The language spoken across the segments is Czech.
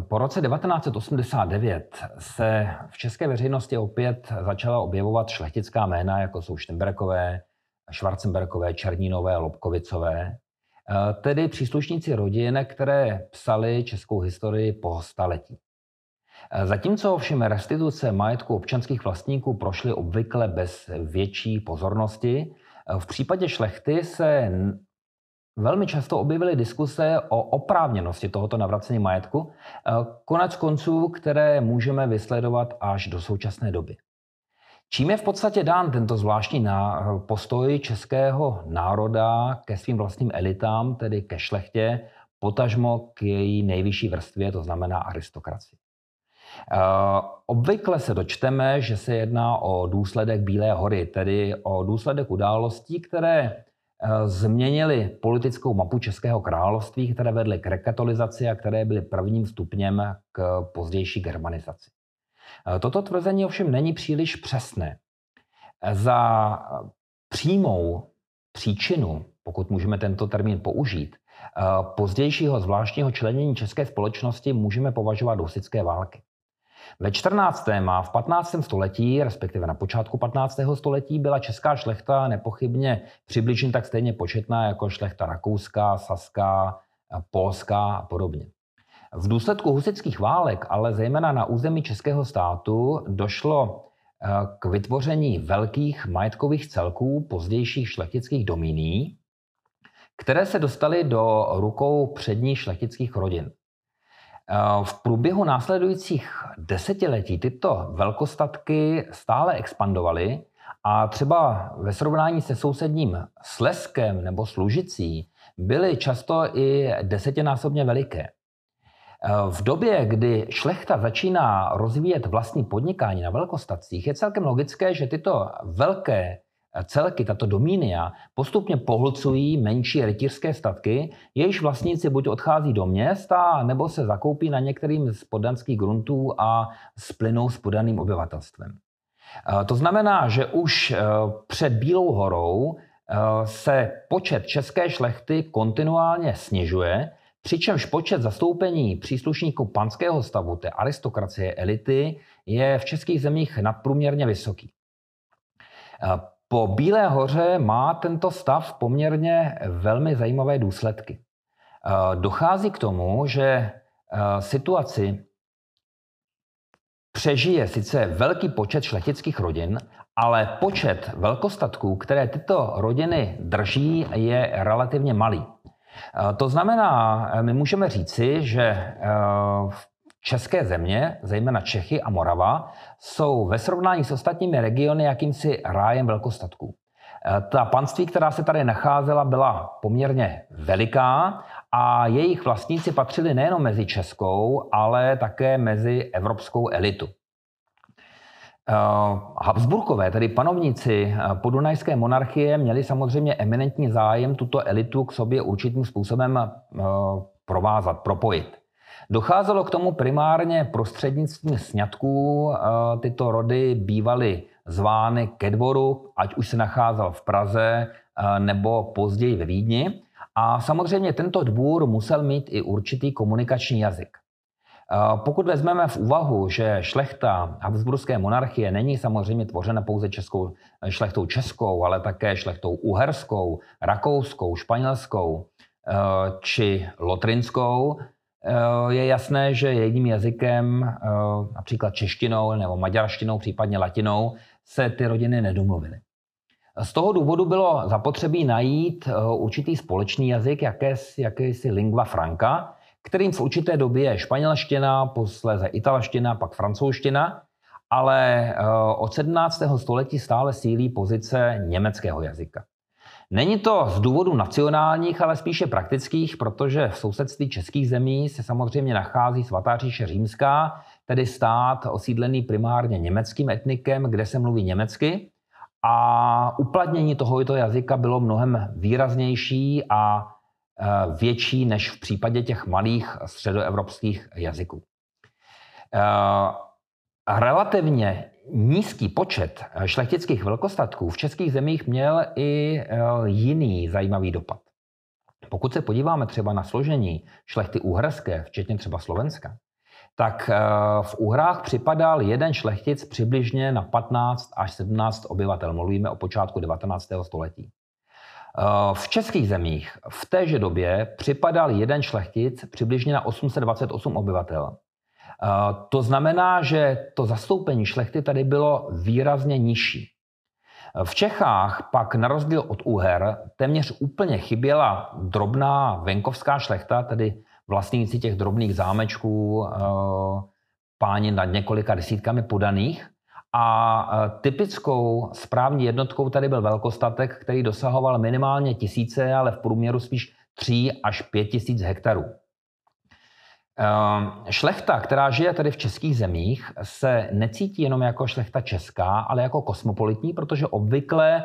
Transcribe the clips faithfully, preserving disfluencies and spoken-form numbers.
Po roce devatenáct set osmdesát devět se v české veřejnosti opět začala objevovat šlechtická jména, jako jsou Štenberkové, Schwarzenberkové, Černínové, Lobkovicové, tedy příslušníci rodin, které psali českou historii po staletí. Zatímco ovšem restituce majetku občanských vlastníků prošly obvykle bez větší pozornosti, v případě šlechty se velmi často objevily diskuse o oprávněnosti tohoto navracení majetku, konec konců, které můžeme vysledovat až do současné doby. Čím je v podstatě dán tento zvláštní postoj českého národa ke svým vlastním elitám, tedy ke šlechtě, potažmo k její nejvyšší vrstvě, to znamená aristokracii. Obvykle se dočteme, že se jedná o důsledek Bílé hory, tedy o důsledek událostí, které změnily politickou mapu Českého království, které vedly k rekatolizaci a které byly prvním stupněm k pozdější germanizaci. Toto tvrzení ovšem není příliš přesné. Za přímou příčinu, pokud můžeme tento termín použít, pozdějšího zvláštního členění české společnosti můžeme považovat husitské války. Ve čtrnáctém a v patnáctém století, respektive na počátku patnáctého století, byla česká šlechta nepochybně přibližně tak stejně početná jako šlechta rakouská, saská, polská a podobně. V důsledku husitských válek, ale zejména na území českého státu, došlo k vytvoření velkých majetkových celků pozdějších šlechtických domíní, které se dostaly do rukou předních šlechtických rodin. V průběhu následujících desetiletí tyto velkostatky stále expandovaly a třeba ve srovnání se sousedním Slezskem nebo Služicí byly často i desetinásobně veliké. V době, kdy šlechta začíná rozvíjet vlastní podnikání na velkostatcích, je celkem logické, že tyto velké celky, tato domínia, postupně pohlcují menší rytířské statky, jejichž vlastníci buď odchází do měst, a nebo se zakoupí na některým z poddanských gruntů a splynou s poddaným obyvatelstvem. To znamená, že už před Bílou horou se počet české šlechty kontinuálně snižuje, přičemž počet zastoupení příslušníků panského stavu, té aristokracie, elity, je v českých zemích nadprůměrně vysoký. Po Bílé hoře má tento stav poměrně velmi zajímavé důsledky. Dochází k tomu, že situaci přežije sice velký počet šlechtických rodin, ale počet velkostatků, které tyto rodiny drží, je relativně malý. To znamená, my můžeme říci, že v české země, zejména Čechy a Morava, jsou ve srovnání s ostatními regiony jakýmsi rájem velkostatků. Ta panství, která se tady nacházela, byla poměrně veliká a jejich vlastníci patřili nejenom mezi českou, ale také mezi evropskou elitu. Habsburkové, tedy panovníci podunajské monarchie, měli samozřejmě eminentní zájem tuto elitu k sobě určitým způsobem provázat, propojit. Docházelo k tomu primárně prostřednictvím sňatků. Tyto rody bývaly zvány ke dvoru, ať už se nacházel v Praze nebo později ve Vídni. A samozřejmě tento dvůr musel mít i určitý komunikační jazyk. Pokud vezmeme v úvahu, že šlechta habsburské monarchie není samozřejmě tvořena pouze českou, šlechtou českou, ale také šlechtou uherskou, rakouskou, španělskou či lotrinskou, je jasné, že jedním jazykem, například češtinou nebo maďarštinou, případně latinou, se ty rodiny nedomluvily. Z toho důvodu bylo zapotřebí najít určitý společný jazyk, jakési, jakési lingua franca, kterým v určité době je španělština, posléze italština, pak francouzština, ale od sedmnáctého století stále sílí pozice německého jazyka. Není to z důvodu nacionálních, ale spíše praktických, protože v sousedství českých zemí se samozřejmě nachází Svatá říše římská, tedy stát osídlený primárně německým etnikem, kde se mluví německy, a uplatnění tohoto jazyka bylo mnohem výraznější a větší než v případě těch malých středoevropských jazyků. Relativně nízký počet šlechtických velkostatků v českých zemích měl i jiný zajímavý dopad. Pokud se podíváme třeba na složení šlechty uherské, včetně třeba Slovenska, tak v Uhrách připadal jeden šlechtic přibližně na patnáct až sedmnáct obyvatel. Mluvíme o počátku devatenáctého století. V českých zemích v téže době připadal jeden šlechtic přibližně na osm set dvacet osm obyvatel. To znamená, že to zastoupení šlechty tady bylo výrazně nižší. V Čechách pak na rozdíl od Uher téměř úplně chyběla drobná venkovská šlechta, tedy vlastníci těch drobných zámečků, páni nad několika desítkami podaných. A typickou správní jednotkou tady byl velkostatek, který dosahoval minimálně tisíce, ale v průměru spíš tří až pět tisíc hektarů. Šlechta, která žije tady v českých zemích, se necítí jenom jako šlechta česká, ale jako kosmopolitní, protože obvykle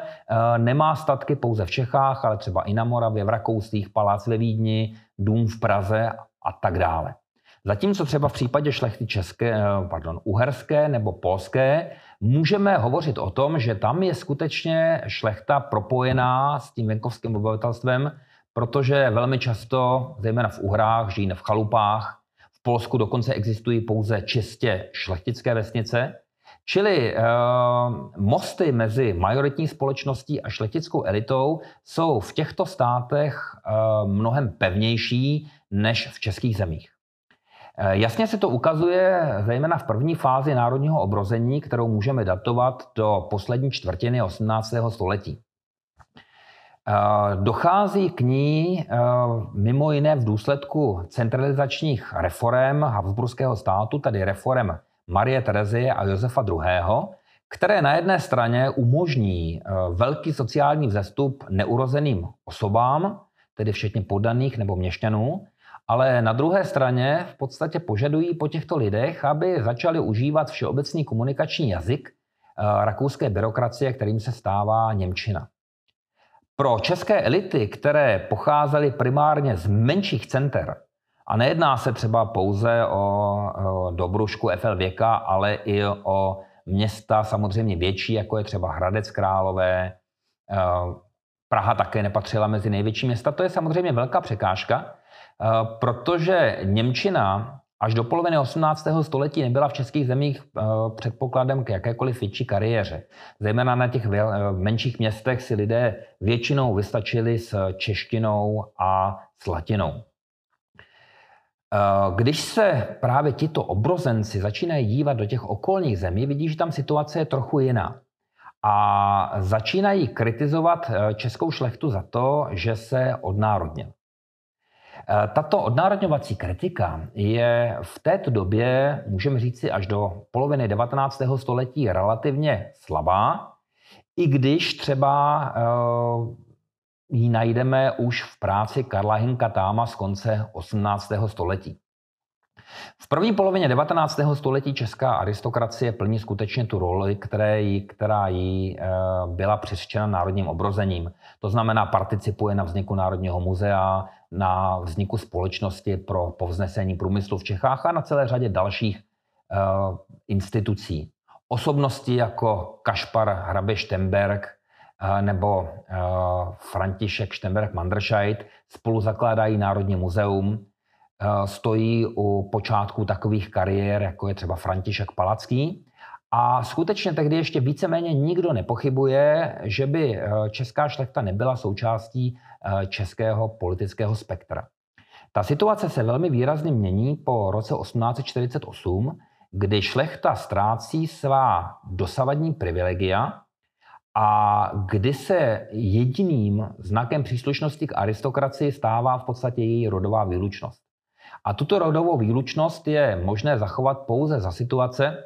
nemá statky pouze v Čechách, ale třeba i na Moravě, v Rakousích, palác ve Vídni, dům v Praze a tak dále. Zatímco třeba v případě šlechty české, pardon, uherské nebo polské můžeme hovořit o tom, že tam je skutečně šlechta propojená s tím venkovským obyvatelstvem, protože velmi často, zejména v Uhrách, žijí v chalupách, v Polsku dokonce existují pouze čistě šlechtické vesnice, čili eh, mosty mezi majoritní společností a šlechtickou elitou jsou v těchto státech eh, mnohem pevnější než v českých zemích. Jasně se to ukazuje zejména v první fázi národního obrození, kterou můžeme datovat do poslední čtvrtiny osmnáctého století. Dochází k ní mimo jiné v důsledku centralizačních reforem habsburského státu, tedy reforem Marie Terezie a Josefa druhého., které na jedné straně umožní velký sociální vzestup neurozeným osobám, tedy včetně poddaných nebo měšťanů, ale na druhé straně v podstatě požadují po těchto lidech, aby začali užívat všeobecný komunikační jazyk rakouské byrokracie, kterým se stává němčina. Pro české elity, které pocházely primárně z menších center, a nejedná se třeba pouze o Dobrušku, Efelvěka, ale i o města samozřejmě větší, jako je třeba Hradec Králové, Praha také nepatřila mezi největší města, to je samozřejmě velká překážka, protože němčina až do poloviny osmnáctého století nebyla v českých zemích předpokladem k jakékoliv větší kariéře. Zejména na těch menších městech si lidé většinou vystačili s češtinou a s latinou. Když se právě tito obrozenci začínají dívat do těch okolních zemí, vidí, že tam situace je trochu jiná. A začínají kritizovat českou šlechtu za to, že se odnárodnila. Tato odnárodňovací kritika je v této době, můžeme říci, až do poloviny devatenáctého století relativně slabá, i když třeba ji najdeme už v práci Karla Hinka Táma z konce osmnáctého století. V první polovině devatenáctého století česká aristokracie plní skutečně tu roli, které jí, která jí byla přiřčena národním obrozením. To znamená, participuje na vzniku Národního muzea, na vzniku společnosti pro povznesení průmyslu v Čechách a na celé řadě dalších uh, institucí. Osobnosti jako Kašpar Hrabě Šternberg uh, nebo uh, František Šternberg Manderscheid spolu zakládají Národní muzeum, uh, stojí u počátku takových kariér, jako je třeba František Palacký. A skutečně tehdy ještě víceméně nikdo nepochybuje, že by česká šlechta nebyla součástí českého politického spektra. Ta situace se velmi výrazně mění po roce osmnáct set čtyřicet osm, kdy šlechta ztrácí svá dosavadní privilegia a kdy se jediným znakem příslušnosti k aristokracii stává v podstatě její rodová výlučnost. A tuto rodovou výlučnost je možné zachovat pouze za situace,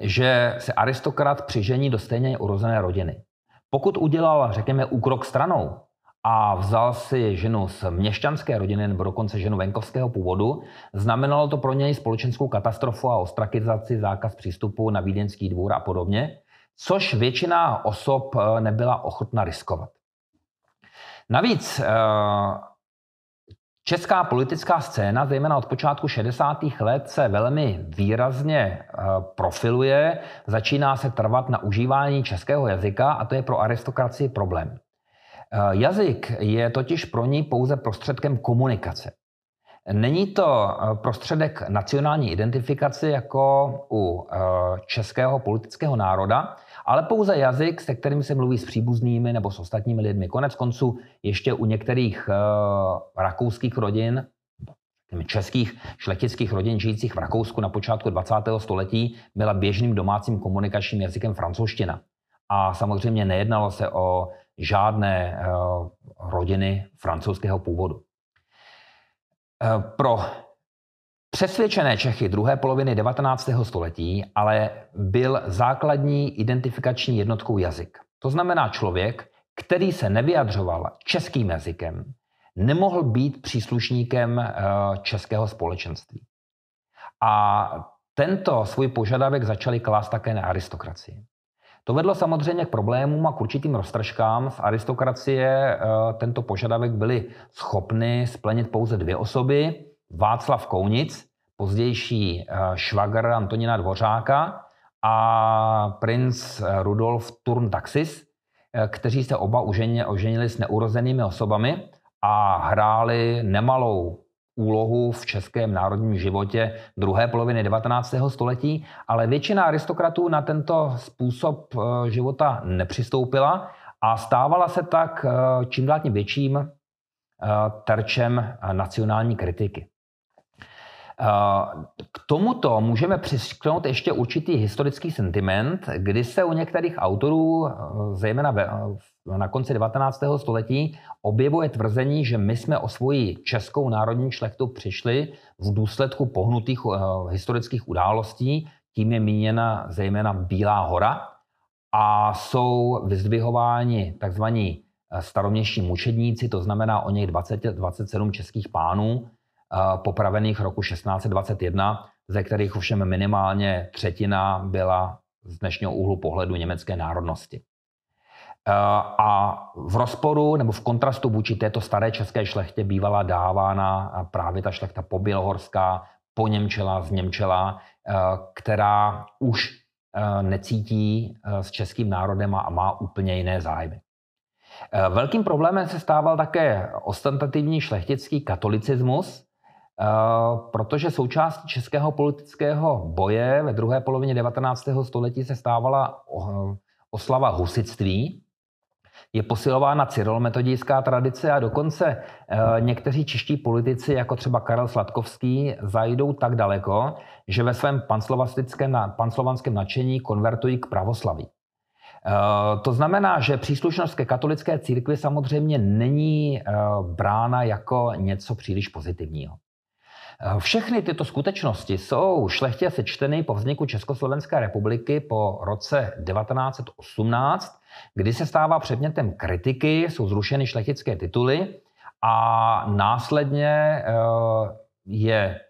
že se aristokrat přižení do stejně urozené rodiny. Pokud udělal, řekněme, úkrok stranou a vzal si ženu z měšťanské rodiny nebo dokonce ženu venkovského původu, znamenalo to pro něj společenskou katastrofu a ostrakizaci, zákaz přístupu na vídeňský dvůr a podobně, což většina osob nebyla ochotna riskovat. Navíc česká politická scéna, zejména od počátku šedesátých let, se velmi výrazně profiluje, začíná se trvat na užívání českého jazyka a to je pro aristokracii problém. Jazyk je totiž pro ní pouze prostředkem komunikace. Není to prostředek nacionální identifikace jako u českého politického národa, ale pouze jazyk, se kterým se mluví s příbuznými nebo s ostatními lidmi. Konec konců ještě u některých rakouských rodin, českých šlechtických rodin žijících v Rakousku na počátku dvacátého století byla běžným domácím komunikačním jazykem francouzština. A samozřejmě nejednalo se o žádné rodiny francouzského původu. Pro přesvědčené Čechy druhé poloviny devatenáctého století ale byl základní identifikační jednotkou jazyk. To znamená, člověk, který se nevyjadřoval českým jazykem, nemohl být příslušníkem českého společenství. A tento svůj požadavek začali klást také na aristokracii. To vedlo samozřejmě k problémům a k určitým roztržkám. Z aristokracie tento požadavek byly schopny splnit pouze dvě osoby. Václav Kounic, pozdější švagr Antonína Dvořáka, a princ Rudolf Turn-Taxis, kteří se oba oženili s neurozenými osobami a hráli nemalou úlohu v českém národním životě druhé poloviny devatenáctého století, ale většina aristokratů na tento způsob života nepřistoupila a stávala se tak čím dál tím větším terčem nacionální kritiky. K tomuto můžeme přišknout ještě určitý historický sentiment, kdy se u některých autorů, zejména na konci devatenáctého století, objevuje tvrzení, že my jsme o svoji českou národní šlechtu přišli v důsledku pohnutých historických událostí, tím je míněna zejména Bílá hora, a jsou vyzdvihováni tzv. Staroměstští mučedníci, to znamená o něch dvacet sedm českých pánů, popravených roku šestnáct set dvacet jedna, ze kterých ovšem minimálně třetina byla z dnešního úhlu pohledu německé národnosti. A v rozporu nebo v kontrastu vůči této staré české šlechtě bývala dávána právě ta šlechta pobělohorská, poněmčela, zněmčela, která už necítí s českým národem a má úplně jiné zájmy. Velkým problémem se stával také ostentativní šlechtický katolicismus, protože součástí českého politického boje ve druhé polovině devatenáctého století se stávala oslava husitství. Je posilována cyrilometodijská tradice a dokonce někteří čeští politici, jako třeba Karel Sladkovský, zajdou tak daleko, že ve svém panslovanském nadšení konvertují k pravoslaví. To znamená, že příslušnost ke katolické církvi samozřejmě není brána jako něco příliš pozitivního. Všechny tyto skutečnosti jsou šlechtě sečteny po vzniku Československé republiky po roce devatenáct set osmnáct, kdy se stává předmětem kritiky, jsou zrušeny šlechtické tituly a následně je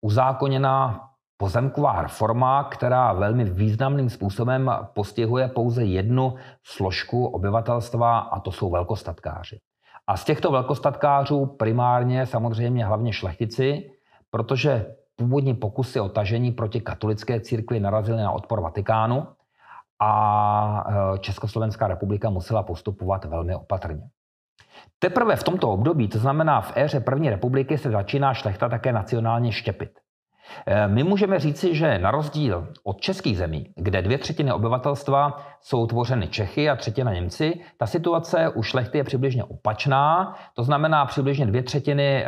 uzákoněna pozemková reforma, která velmi významným způsobem postihuje pouze jednu složku obyvatelstva, a to jsou velkostatkáři. A z těchto velkostatkářů primárně samozřejmě hlavně šlechtici, protože původní pokusy o tažení proti katolické církvi narazily na odpor Vatikánu a Československá republika musela postupovat velmi opatrně. Teprve v tomto období, to znamená v éře první republiky, se začíná šlechta také nacionálně štěpit. My můžeme říci, že na rozdíl od českých zemí, kde dvě třetiny obyvatelstva jsou tvořeny Čechy a třetina Němci, ta situace u šlechty je přibližně opačná, to znamená přibližně dvě třetiny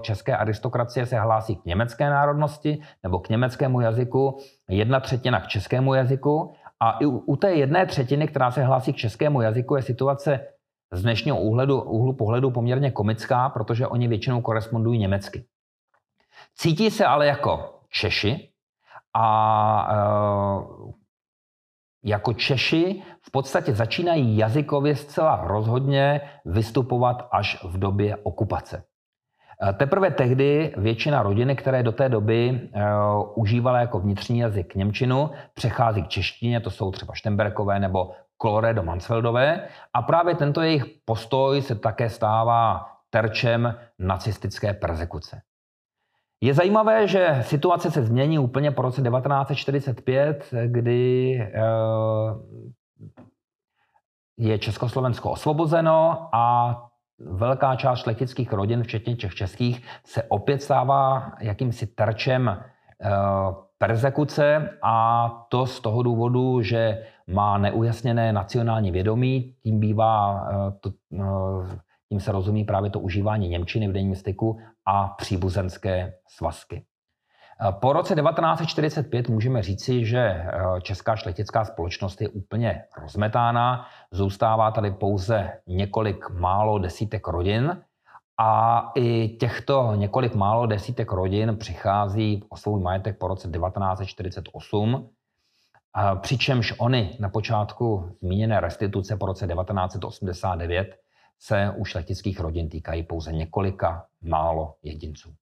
české aristokracie se hlásí k německé národnosti nebo k německému jazyku, jedna třetina k českému jazyku, a i u té jedné třetiny, která se hlásí k českému jazyku, je situace z dnešního úhledu, úhlu pohledu poměrně komická, protože oni většinou korespondují německy. Cítí se ale jako Češi a e, jako Češi v podstatě začínají jazykově zcela rozhodně vystupovat až v době okupace. E, teprve tehdy většina rodiny, které do té doby e, užívala jako vnitřní jazyk němčinu, přechází k češtině, to jsou třeba Štenbergové nebo Colloredo-Mansfeldové, a právě tento jejich postoj se také stává terčem nacistické perzekuce. Je zajímavé, že situace se změní úplně po roce devatenáct set čtyřicet pět, kdy je Československo osvobozeno a velká část šlechtických rodin, včetně těch českých, se opět stává jakýmsi terčem persekuce, a to z toho důvodu, že má neujasněné nacionální vědomí, tím bývá, tím se rozumí právě to užívání němčiny v denním styku a příbuzenské svazky. Po roce devatenáct set čtyřicet pět můžeme říci, že česká šlechtická společnost je úplně rozmetána, zůstává tady pouze několik málo desítek rodin, a i těchto několik málo desítek rodin přichází o svůj majetek po roce devatenáct set čtyřicet osm, přičemž oni na počátku zmíněné restituce po roce devatenáct set osmdesát devět se u šlechtických rodin týkají pouze několika málo jedinců.